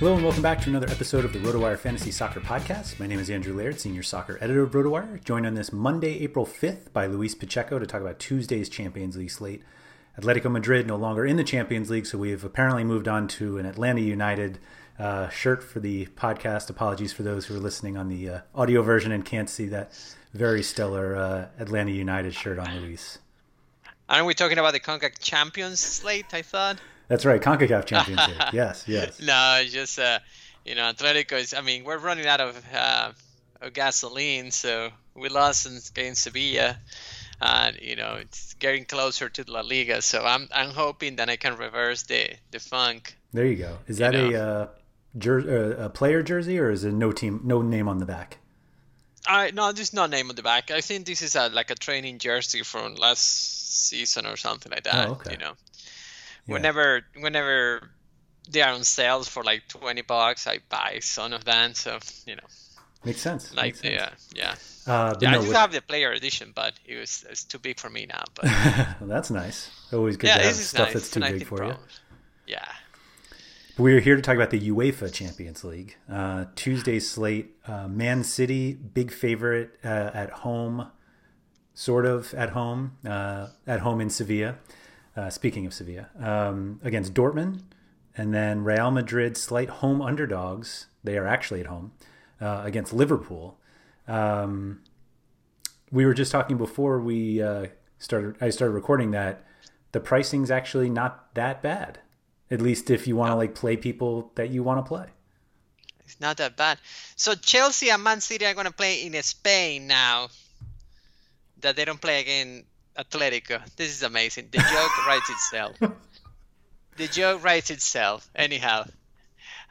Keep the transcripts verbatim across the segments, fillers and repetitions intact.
Hello and welcome back to another episode of the RotoWire Fantasy Soccer Podcast. My name is Andrew Laird, Senior Soccer Editor of RotoWire, joined on this Monday, April fifth by Luis Pacheco to talk about Tuesday's Champions League slate. Atletico Madrid no longer in the Champions League, so we've apparently moved on to an Atlanta United uh, shirt for the podcast. Apologies for those who are listening on the uh, audio version and can't see that very stellar uh, Atlanta United shirt on Luis. Aren't we talking about the CONCACAF Champions slate, I thought? That's right, CONCACAF Champions slate, yes, yes. No, it's just, uh, you know, Atletico is, I mean, we're running out of, uh, of gasoline, so we lost against Sevilla, and, you know, it's getting closer to La Liga, so I'm I'm hoping that I can reverse the, the funk. There you go. Is that a, uh, jer- a player jersey, or is it no team, no name on the back? I, no, there's no name on the back. I think this is a, like a training jersey from last season or something like that. Oh, okay. You know, yeah. whenever whenever they are on sales for like twenty bucks, I buy some of them, so you know, makes sense. Like makes yeah sense. yeah uh yeah, no, I do have the player edition, but it was it's too big for me now, but well, that's nice. Always good yeah, to have stuff nice. That's too big for problems. you yeah We're here to talk about the UEFA Champions League uh Tuesday's slate. uh Man City, big favorite uh, at home. Sort of at home, uh, at home in Sevilla. Uh, speaking of Sevilla, um, against Dortmund, and then Real Madrid, slight home underdogs. They are actually at home uh, against Liverpool. Um, we were just talking before we uh, started. I started recording that the pricing's actually not that bad, at least if you want to like play people that you want to play. It's not that bad. So Chelsea and Man City are going to play in Spain now. That they don't play again Atletico. This is amazing. The joke writes itself. The joke writes itself. Anyhow,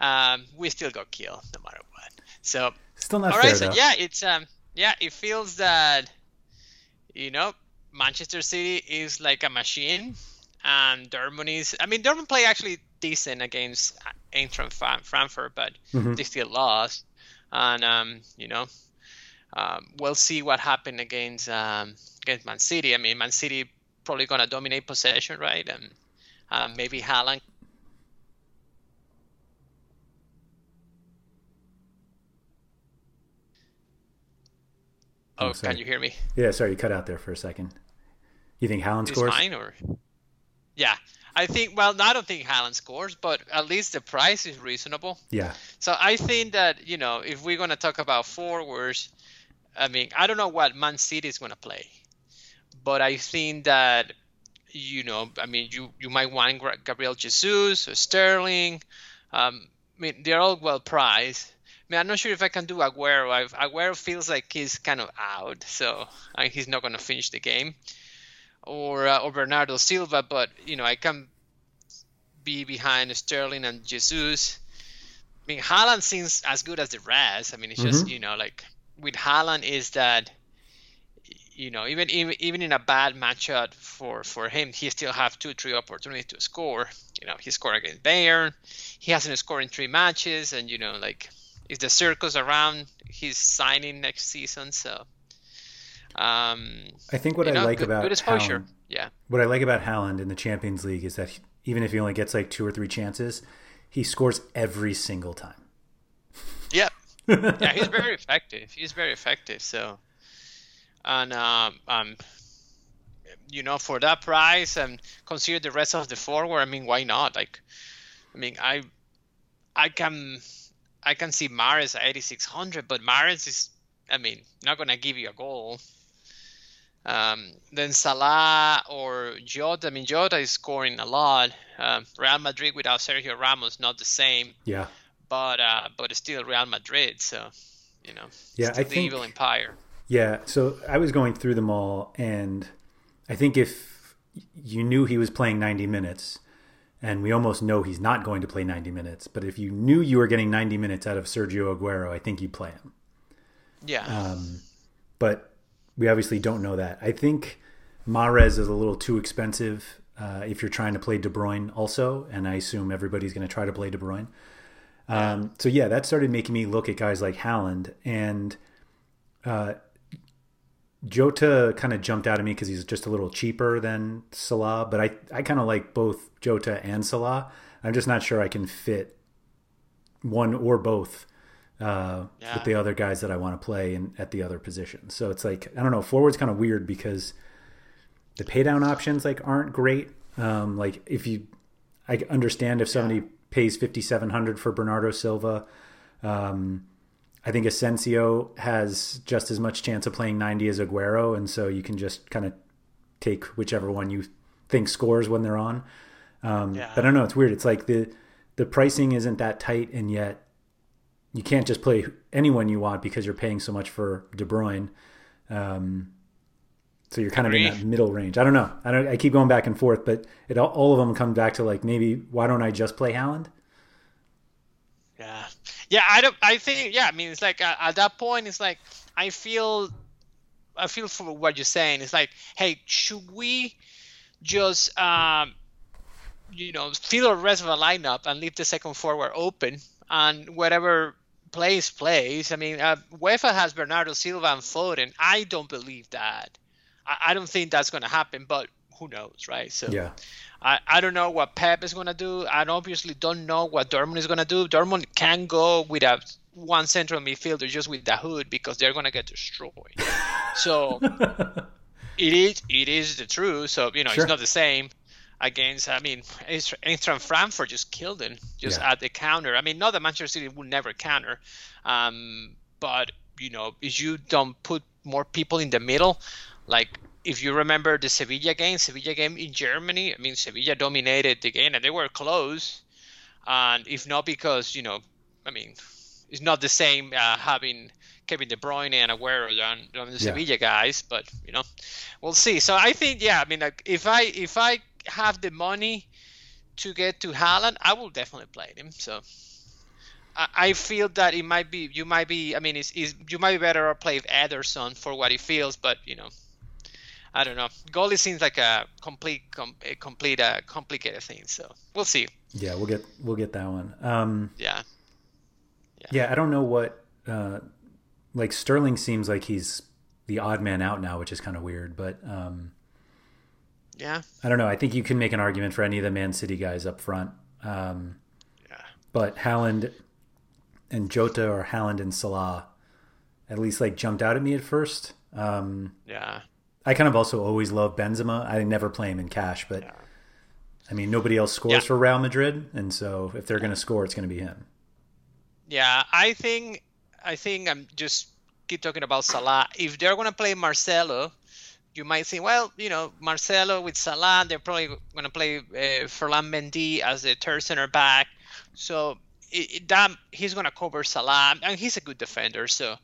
um, we still got killed no matter what. So still not all fair, right. Though. So yeah, it's um, yeah, it feels that you know Manchester City is like a machine, and Dortmund is. I mean, Dortmund play actually decent against Eintracht Frankfurt, but mm-hmm. they still lost, and um, you know. Um, we'll see what happened against um, against Man City. I mean, Man City probably going to dominate possession, right? And uh, maybe Haaland. Oh, oh can you hear me? Yeah, sorry, you cut out there for a second. You think Haaland scores? Mine or... Yeah, I think, well, I don't think Haaland scores, but at least the price is reasonable. Yeah. So I think that, you know, if we're going to talk about forwards, I mean, I don't know what Man City is going to play, but I think that, you know, I mean, you, you might want Gabriel Jesus or Sterling. Um, I mean, they're all well priced. I mean, I'm not sure if I can do Aguero. I've, Aguero feels like he's kind of out, so and he's not going to finish the game, or uh, or Bernardo Silva. But you know, I can be behind Sterling and Jesus. I mean, Haaland seems as good as the rest. I mean, it's mm-hmm. just, you know, like with Haaland is that, you know, even even even in a bad matchup for, for him, he still have two, three opportunities to score. You know, he scored against Bayern. He hasn't scored in three matches, and you know, like if the circus around, he's signing next season. So, um, I think what I know, like good, about good exposure. Haaland, yeah, what I like about Haaland in the Champions League is that he, even if he only gets like two or three chances, he scores every single time. Yep. Yeah, he's very effective. He's very effective. So. And, um, um, you know, for that price and consider the rest of the forward, I mean, why not? Like, I mean, I, I can, I can see Mahrez at eighty-six hundred, but Mahrez is, I mean, not going to give you a goal. Um, then Salah or Jota, I mean, Jota is scoring a lot. Um, Real Madrid without Sergio Ramos, not the same. Yeah. But, uh, but it's still Real Madrid. So, you know, yeah, still I the think... evil empire. Yeah, so I was going through them all, and I think if you knew he was playing ninety minutes, and we almost know he's not going to play ninety minutes, but if you knew you were getting ninety minutes out of Sergio Aguero, I think you'd play him. Yeah. Um, but we obviously don't know that. I think Mahrez is a little too expensive uh, if you're trying to play De Bruyne also, and I assume everybody's going to try to play De Bruyne. Um, yeah. So yeah, that started making me look at guys like Haaland, and uh, Jota kind of jumped out at me because he's just a little cheaper than Salah, but I, I kind of like both Jota and Salah. I'm just not sure I can fit one or both uh, yeah. with the other guys that I want to play in, at the other position. So it's like, I don't know, forward's kind of weird because the pay down options like aren't great. Um, like if you, I understand if somebody yeah. pays fifty-seven hundred for Bernardo Silva, um, I think Asensio has just as much chance of playing ninety as Aguero, and so you can just kind of take whichever one you think scores when they're on. Um, yeah. But I don't know, it's weird. It's like the the pricing isn't that tight, and yet you can't just play anyone you want because you're paying so much for De Bruyne. Um, so you're kind of in that middle range. I don't know. I don't. I keep going back and forth, but it all, all of them come back to like maybe why don't I just play Haaland? Yeah. Yeah, I don't. I think. Yeah, I mean, it's like uh, at that point, it's like I feel, I feel for what you're saying. It's like, hey, should we just, um, you know, fill the rest of the lineup and leave the second forward open and whatever plays plays. I mean, uh, UEFA has Bernardo Silva and Foden. I don't believe that. I, I don't think that's going to happen. But who knows, right? So yeah. I, I don't know what Pep is going to do. I obviously don't know what Dortmund is going to do. Dortmund can go with a one central midfielder just with the hood because they're going to get destroyed. So it is it is the truth. So, you know, sure. It's not the same against, I mean, Eintracht Frankfurt just killed them just yeah. at the counter. I mean, not that Manchester City will never counter, um, but, you know, if you don't put more people in the middle, like, if you remember the Sevilla game, Sevilla game in Germany, I mean, Sevilla dominated the game and they were close. And if not because, you know, I mean, it's not the same uh, having Kevin De Bruyne and Aguero than, than the yeah. Sevilla guys, but, you know, we'll see. So I think, yeah, I mean, like, if I if I have the money to get to Haaland, I will definitely play him. So I, I feel that it might be, you might be, I mean, it's, it's, you might be better off playing Ederson for what he feels, but, you know, I don't know. Goalie seems like a complete, com- a complete, uh, complicated thing. So we'll see. Yeah, we'll get we'll get that one. Um, yeah. yeah. Yeah, I don't know what. Uh, like Sterling seems like he's the odd man out now, which is kind of weird. But um, yeah, I don't know. I think you can make an argument for any of the Man City guys up front. Um, yeah. But Haaland and Jota, or Haaland and Salah, at least like jumped out at me at first. Um, yeah. I kind of also always love Benzema. I never play him in cash, but yeah. I mean, nobody else scores yeah. for Real Madrid, and so if they're yeah. going to score, it's going to be him. Yeah, I think I think I'm just keep talking about Salah. If they're going to play Marcelo, you might think, well, you know, Marcelo with Salah, they're probably going to play uh, Ferland Mendy as the third center back. So it, it, that he's going to cover Salah, and he's a good defender. So,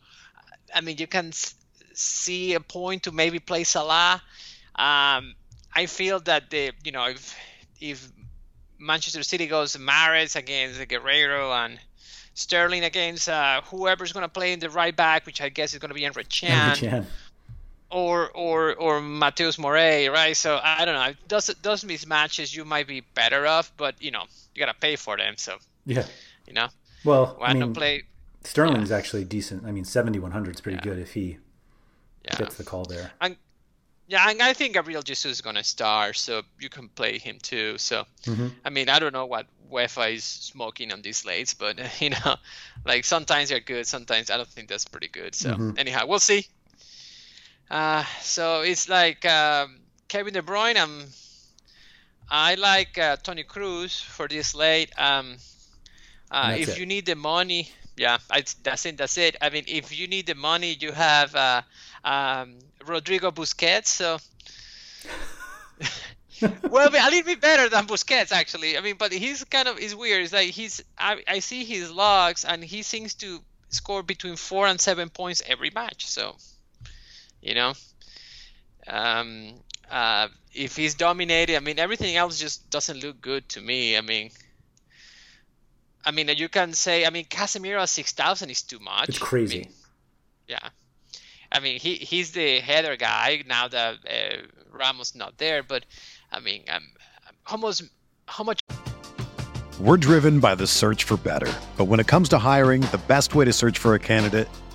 I mean, you can s- see a point to maybe play Salah. Um, I feel that the you know if if Manchester City goes Mahrez against Guerreiro and Sterling against uh, whoever's going to play in the right back, which I guess is going to be Enric Chan, Chan or or or Matheus Morey, right? So I don't know. Those those mismatches you might be better off, but you know you got to pay for them. So yeah, you know. Well, I mean, play, Sterling's yeah. actually decent. I mean, seventy-one hundred is pretty yeah. good if he yeah. gets the call there. And, yeah, and I think Gabriel Jesus is going to start, so you can play him too. So, mm-hmm. I mean, I don't know what UEFA is smoking on these lates, but, you know, like sometimes they're good, sometimes I don't think that's pretty good. So, mm-hmm. anyhow, we'll see. Uh, so, it's like um, Kevin De Bruyne. Um, I like uh, Toni Kroos for this late. Um, uh, if it. you need the money, yeah, I, that's it, that's it. I mean, if you need the money, you have... Uh, um, Rodrigo Busquets, so well, a little bit better than Busquets actually. I mean, but he's kind of is weird. It's like he's I, I see his logs, and he seems to score between four and seven points every match. So, you know, um, uh, if he's dominated, I mean, everything else just doesn't look good to me. I mean, I mean, you can say, I mean, Casemiro at six thousand is too much. It's crazy. I mean, yeah. I mean, he, he's the header guy now that uh, Ramos not there. But, I mean, um, almost how much... We're driven by the search for better. But when it comes to hiring, the best way to search for a candidate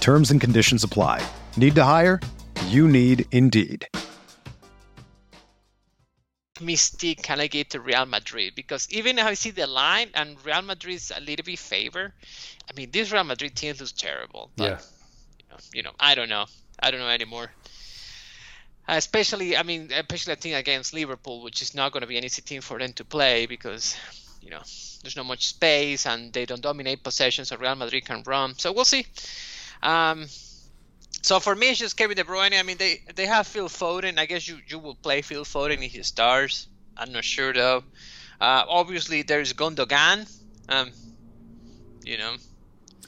Terms and conditions apply. Need to hire? You need Indeed. Mystique can I get to Real Madrid, because even I see the line and Real Madrid's a little bit favor. I mean, this Real Madrid team looks terrible, but yeah. you, know, you know I don't know I don't know anymore, especially I mean especially I think against Liverpool, which is not going to be an easy team for them to play, because you know there's not much space and they don't dominate possessions, so Real Madrid can run, so we'll see. um So for me, it's just Kevin De Bruyne. I mean, they, they have Phil Foden. I guess you, you will play Phil Foden if he starts. I'm not sure, though. Uh, obviously, there's Gundogan. Um, you know.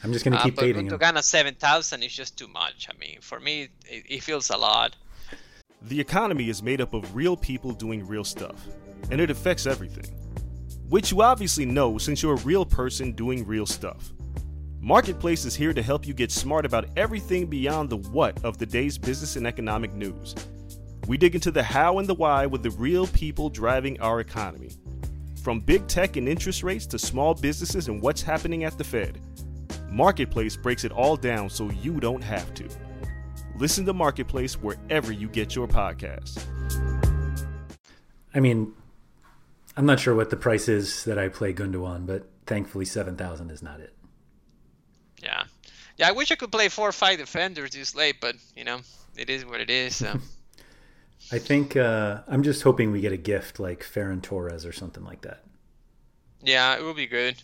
I'm just going to keep uh, dating Gundogan him. At seven thousand is just too much. I mean, for me, it, it feels a lot. The economy is made up of real people doing real stuff, and it affects everything, which you obviously know since you're a real person doing real stuff. Marketplace is here to help you get smart about everything beyond the what of the day's business and economic news. We dig into the how and the why with the real people driving our economy. From big tech and interest rates to small businesses and what's happening at the Fed, Marketplace breaks it all down so you don't have to. Listen to Marketplace wherever you get your podcasts. I mean, I'm not sure what the price is that I play Gundogan, but thankfully seven thousand is not it. Yeah, yeah. I wish I could play four or five defenders this late, but you know, it is what it is. So. I think uh, I'm just hoping we get a gift like Ferran Torres or something like that. Yeah, it would be good.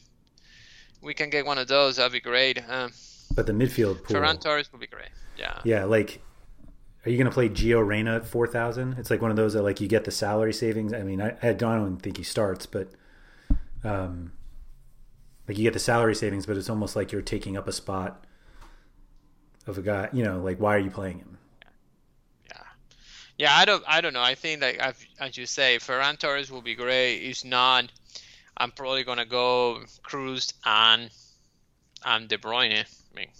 We can get one of those. That'd be great. Um, but the midfield pool. Ferran Torres would be great. Yeah. Yeah, like, are you gonna play Gio Reyna at four thousand? It's like one of those that like you get the salary savings. I mean, I, I don't think he starts, but. Um, Like you get the salary savings, but it's almost like you're taking up a spot of a guy. You know, like why are you playing him? Yeah, yeah. I don't. I don't know. I think like I've, as you say, Ferran Torres will be great. If not, I'm probably gonna go Kroos and and De Bruyne. I mean,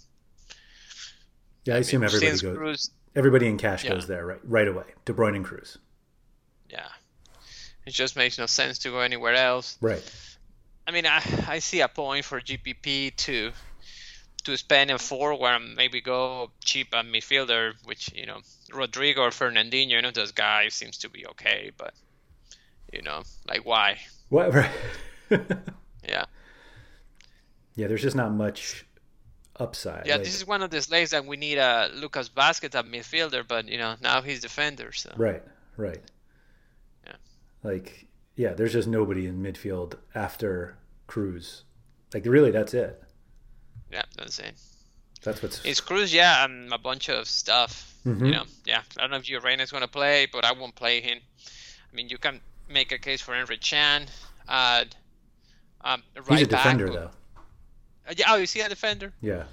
Yeah, I assume I mean, everybody goes. Cruz, everybody in cash yeah. goes there right right away. De Bruyne and Cruz. Yeah, it just makes no sense to go anywhere else. Right. I mean, I I see a point for G P P to to spend a forward and maybe go cheap at midfielder, which you know Rodrigo or Fernandinho, you know, those guys seems to be okay, but you know, like why? Whatever. yeah. Yeah, there's just not much upside. Yeah, like, this is one of the slates that we need a Lucas Vazquez at midfielder, but you know now he's defender. So. Right. Right. Yeah. Like yeah, there's just nobody in midfield after Cruz. Like really, that's it. Yeah, that's it. That's what's. It's Cruz, yeah, and a bunch of stuff. Mm-hmm. You know, yeah. I don't know if Urena's going to play, but I won't play him. I mean, you can make a case for Enric Chan. Uh, um, right He's a back, defender, but... though. Uh, yeah, oh, you see a defender? Yeah.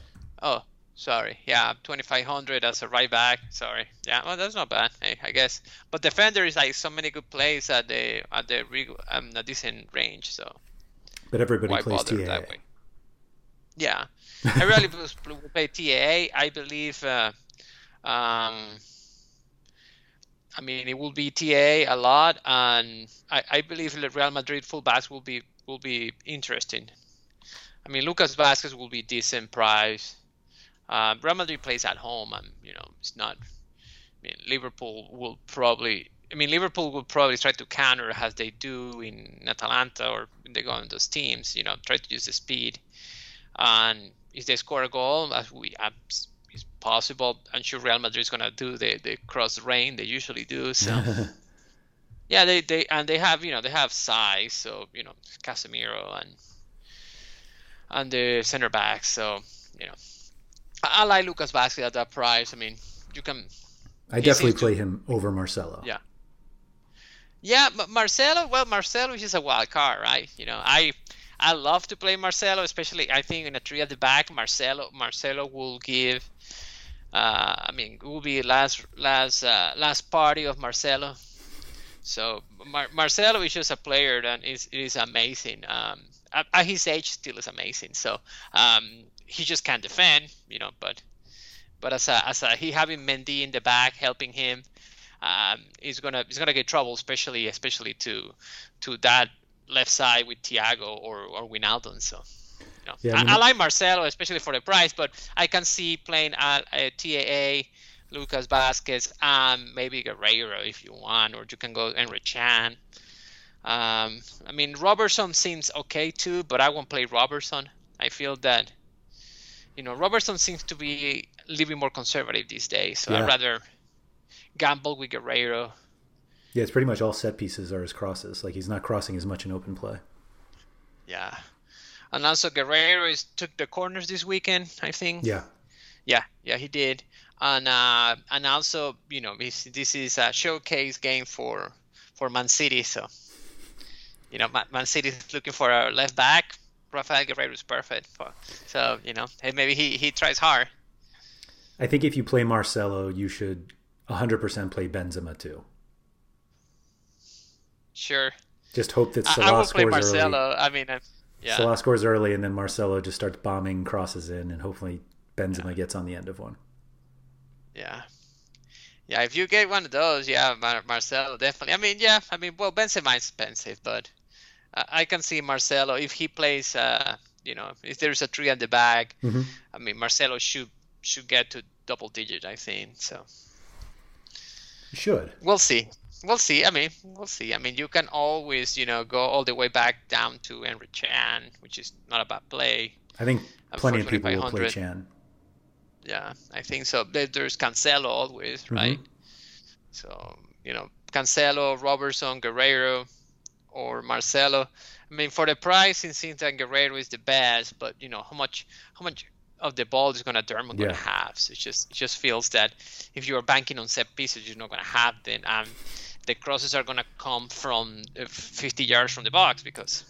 Oh, sorry. Yeah, twenty-five hundred as a right back. Sorry. Yeah, well, that's not bad. Hey, I guess. But defender is like so many good plays at the at the um a decent range. So. But everybody Why plays T A A. That way? Yeah. I really will play T A A. I believe, uh, um, I mean, it will be T A A a lot, and I, I believe the Real Madrid fullbacks will be will be interesting. I mean, Lucas Vazquez will be decent price. Uh, Real Madrid plays at home, and you know it's not. I mean, Liverpool will probably. I mean, Liverpool will probably try to counter as they do in Atalanta or when they go on those teams. You know, try to use the speed. And if they score a goal, as we uh, is possible, I'm sure Real Madrid is gonna do the, the cross rain they usually do. So yeah, they, they and they have you know they have size, so you know Casemiro and and the center back. So you know, I, I like Lucas Vazquez at that price. I mean, you can. I definitely play to, him over Marcelo. Yeah. Yeah, but Marcelo. Well, Marcelo is just a wild card, right? You know, I. I love to play Marcelo, especially I think in a three at the back. Marcelo, Marcelo will give. Uh, I mean, it will be last last uh, last party of Marcelo. So Mar- Marcelo is just a player that is it is amazing. Um, at, at his age, still is amazing. So um, he just can't defend, you know. But but as a, as a, he having Mendy in the back helping him, um, is gonna he's gonna get trouble, especially especially to to that. Left side with Thiago or or Wijnaldum, so you know. yeah, I, mean, I, I like Marcelo especially for the price, but I can see playing at uh, T A A, Lucas Vazquez, and maybe Guerreiro if you want, or you can go Enric Chan. Um, I mean Robertson seems okay too, but I won't play Robertson. I feel that you know Robertson seems to be a little bit more conservative these days, so yeah. I'd rather gamble with Guerreiro. Yeah, it's pretty much all set pieces are his crosses. Like, he's not crossing as much in open play. Yeah. And also, Guerreiro is, took the corners this weekend, I think. Yeah. Yeah, yeah, he did. And uh, and also, you know, this, this is a showcase game for, for Man City. So, you know, Man, Man City is looking for a left back. Raphaël Guerreiro is perfect. For, so, you know, hey, maybe he, he tries hard. I think if you play Marcelo, you should one hundred percent play Benzema, too. Sure. Just hope that Salah I, I will play scores Marcelo. Early. I mean, I'm, yeah. Salah scores early, and then Marcelo just starts bombing crosses in, and hopefully Benzema yeah. gets on the end of one. Yeah, yeah. If you get one of those, yeah, Mar- Marcelo definitely. I mean, yeah. I mean, well, Benzema is expensive, but I, I can see Marcelo if he plays. Uh, you know, if there's a three at the back, mm-hmm. I mean, Marcelo should should get to double digit. I think so. He should. We'll see. We'll see. I mean, we'll see. I mean, you can always, you know, go all the way back down to Enric Chan, which is not a bad play. I think plenty of people will play Chan. Yeah, I think so. There's Cancelo always, right? Mm-hmm. So, you know, Cancelo, Robertson, Guerreiro, or Marcelo. I mean, for the price, it seems that Guerreiro is the best, but, you know, how much how much of the ball is going to Dortmund yeah. going to have? So it just, it just feels that if you are banking on set pieces, you're not going to have them. Um, The crosses are gonna come from fifty yards from the box because,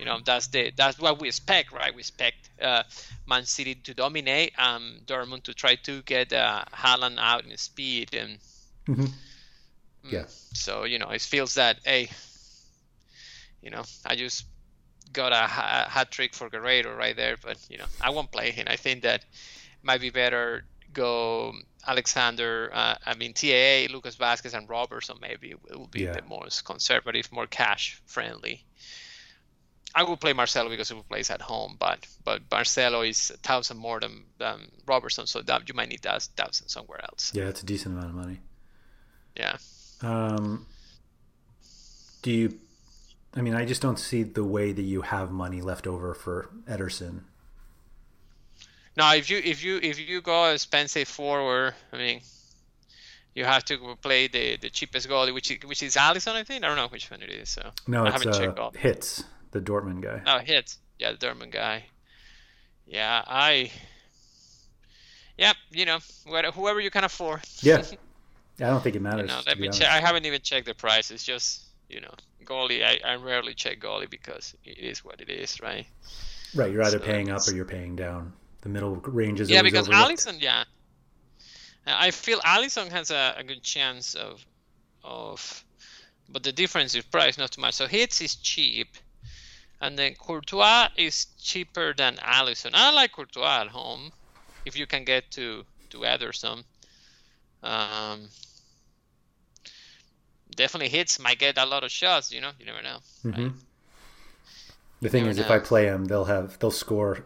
you know, that's the that's what we expect, right? We expect uh, Man City to dominate, um, Dortmund to try to get uh, Haaland out in speed, and mm-hmm. yeah. So you know, it feels that hey, you know, I just got a, a hat trick for Guerreiro right there, but you know, I won't play him. I think that might be better go Alexander, uh, I mean, T A A, Lucas Vazquez, and Robertson maybe will be yeah. the most conservative, more cash-friendly. I would play Marcelo because he plays at home, but but Marcelo is a thousand more than, than Robertson, so that, you might need that thousand somewhere else. Yeah, it's a decent amount of money. Yeah. Um, do you... I mean, I just don't see the way that you have money left over for Ederson. Now, if you if you if you go expensive forward, I mean, you have to play the, the cheapest goalie, which is, which is Alisson, I think. I don't know which one it is. So no, I it's haven't uh, checked all. Hitz, the Dortmund guy. Oh, Hitz, yeah, the Dortmund guy. Yeah, I. Yeah, you know, whoever you can afford. Yeah, I don't think it matters. You know, let me check. I haven't even checked the price. It's just, you know, goalie. I, I rarely check goalie because it is what it is, right? Right, you're either so paying up or you're paying down. The middle range is yeah, because overlooked. Alisson, yeah, I feel Alisson has a, a good chance of, of, but the difference is price, not too much. So Hitz is cheap, and then Courtois is cheaper than Alisson. I like Courtois at home, if you can get to to Ederson. Um, definitely Hitz might get a lot of shots. You know, you never know. Mm-hmm. Right? The thing is, know. if I play him, they'll have they'll score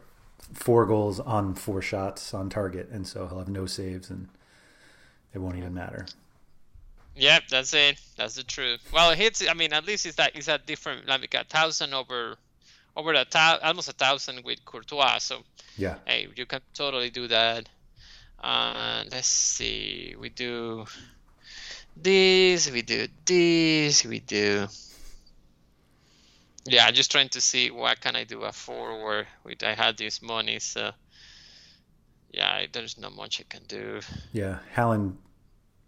four goals on four shots on target, and so he'll have no saves and it won't even matter. Yep, that's it. That's the truth. Well, it hits, I mean, at least it's that it's that different, like a thousand over over a thousand, almost a thousand with Courtois. So yeah, hey, you can totally do that. Uh, let's see. We do this, we do this, we do Yeah, just trying to see what can I do a forward with I had this money, so yeah, there's not much I can do. Yeah, Haaland,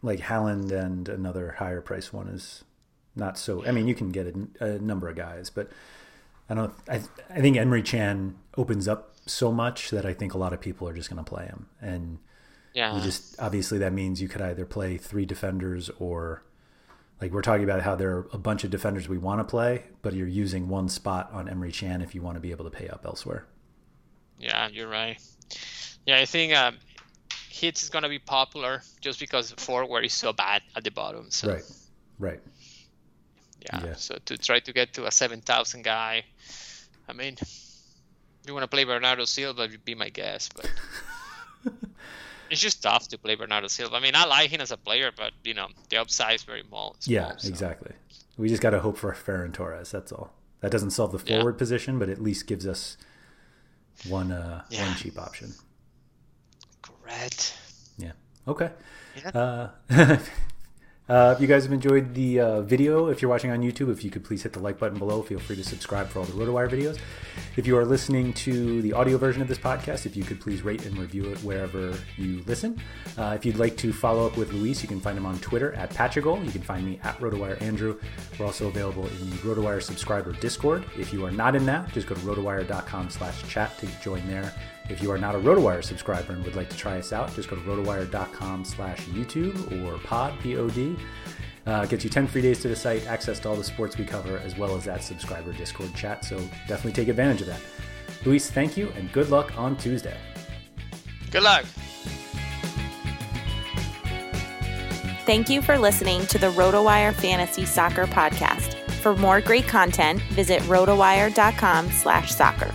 like Haaland and another higher price one is not so. I mean, you can get a, a number of guys, but I don't. I I think Enric Chan opens up so much that I think a lot of people are just going to play him, and yeah, you just obviously that means you could either play three defenders or. Like we're talking about how there are a bunch of defenders we want to play, but you're using one spot on Enric Chan if you want to be able to pay up elsewhere. Yeah, you're right. Yeah, I think um, Hitz is going to be popular just because forward is so bad at the bottom. So. Right, right. Yeah, yeah, so to try to get to a seven thousand guy, I mean, you want to play Bernardo Silva would be my guess, but... It's just tough to play Bernardo Silva. I mean, I like him as a player, but, you know, the upside is very small. Yeah, so. Exactly. We just got to hope for Ferran Torres, that's all. That doesn't solve the forward yeah. position, but at least gives us one uh, yeah. one cheap option. Correct. Yeah. Okay. Yeah. Uh, uh, if you guys have enjoyed the uh, video, if you're watching on YouTube, if you could please hit the like button below. Feel free to subscribe for all the RotoWire videos. If you are listening to the audio version of this podcast, if you could please rate and review it wherever you listen. Uh, if you'd like to follow up with Luis, you can find him on Twitter at Patrigol. You can find me at RotoWire Andrew. We're also available in the RotoWire subscriber Discord. If you are not in that, just go to rotowire.com slash chat to join there. If you are not a RotoWire subscriber and would like to try us out, just go to rotowire.com slash YouTube or pod, P O D. Uh, gets you ten free days to the site, access to all the sports we cover, as well as that subscriber Discord chat. So definitely take advantage of that. Luis, thank you, and good luck on Tuesday. Good luck. Thank you for listening to the RotoWire Fantasy Soccer Podcast. For more great content, visit rotowire.com slash soccer.